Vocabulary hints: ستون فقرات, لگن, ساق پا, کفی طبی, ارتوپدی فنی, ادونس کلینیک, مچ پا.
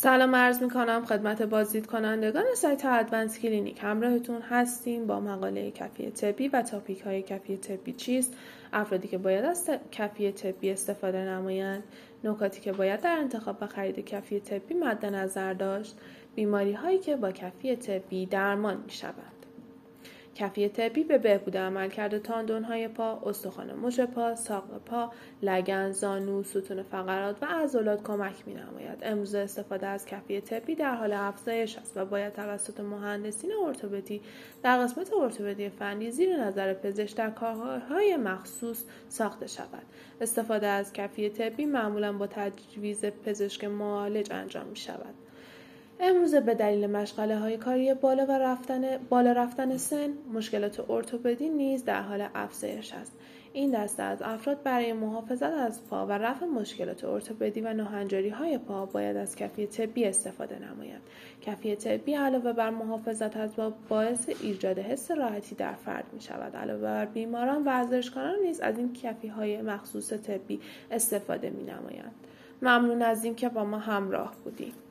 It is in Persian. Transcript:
سلام عرض میکنم خدمت بازدید کنندگان سایت ادونس کلینیک. همراهتون هستیم با مقاله کفی طبی و تاپیک های کفی طبی چیست، افرادی که باید از کفی طبی استفاده نمایند، نکاتی که باید در انتخاب و خرید کفی طبی مد نظر داشت، بیماری هایی که با کفی طبی درمان می شوند. کفی طبی به بهبود عملکرد تاندون های پا، استخوان مچ پا، ساق پا، لگن، زانو، ستون فقرات و عضلات کمک می نماید. امروز استفاده از کفی طبی در حال افزایش است و باید توسط مهندسین ارتوپدی در قسمت ارتوپدی فنی زیر نظر پزشک در کارهای مخصوص ساخته شود. استفاده از کفی طبی معمولا با تجویز پزشک معالج انجام می شود. امروز به دلیل مشغله های کاری بالا و بالا رفتن سن، مشکلات ارتوپدی نیز در حال افزایش است. این دسته از افراد برای محافظت از پا و رفع مشکلات ارتوپدی و ناهنجاری های پا باید از کفی طبی استفاده نمایند. کفی طبی علاوه بر محافظت از پا باعث ایجاد حس راحتی در فرد می شود. علاوه بر بیماران و ورزشکاران نیز از این کفی های مخصوص طبی استفاده می نمایند. ممنون از این که با ما همراه بودید.